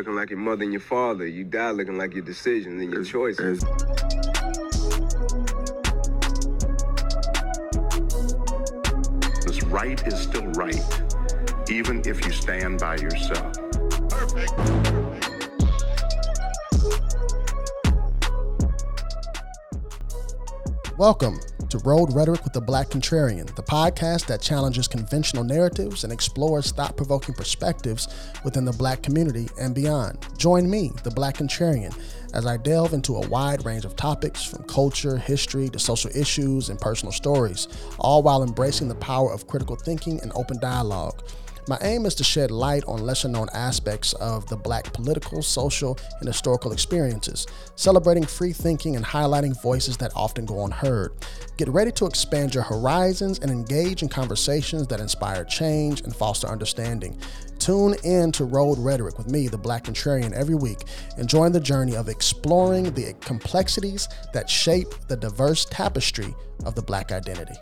looking like your mother and your father. You die looking like your decisions and your choices. This right is still right, even if you stand by yourself. Perfect. Welcome to Road Rhetoric with the Black Contrarian, the podcast that challenges conventional narratives and explores thought-provoking perspectives within the Black community and beyond. Join me, the Black Contrarian, as I delve into a wide range of topics from culture, history, to social issues and personal stories, all while embracing the power of critical thinking and open dialogue. My aim is to shed light on lesser-known aspects of the Black political, social, and historical experiences, celebrating free thinking and highlighting voices that often go unheard. Get ready to expand your horizons and engage in conversations that inspire change and foster understanding. Tune in to Road Rhetoric with me, the Black Contrarian, every week, and join the journey of exploring the complexities that shape the diverse tapestry of the Black identity.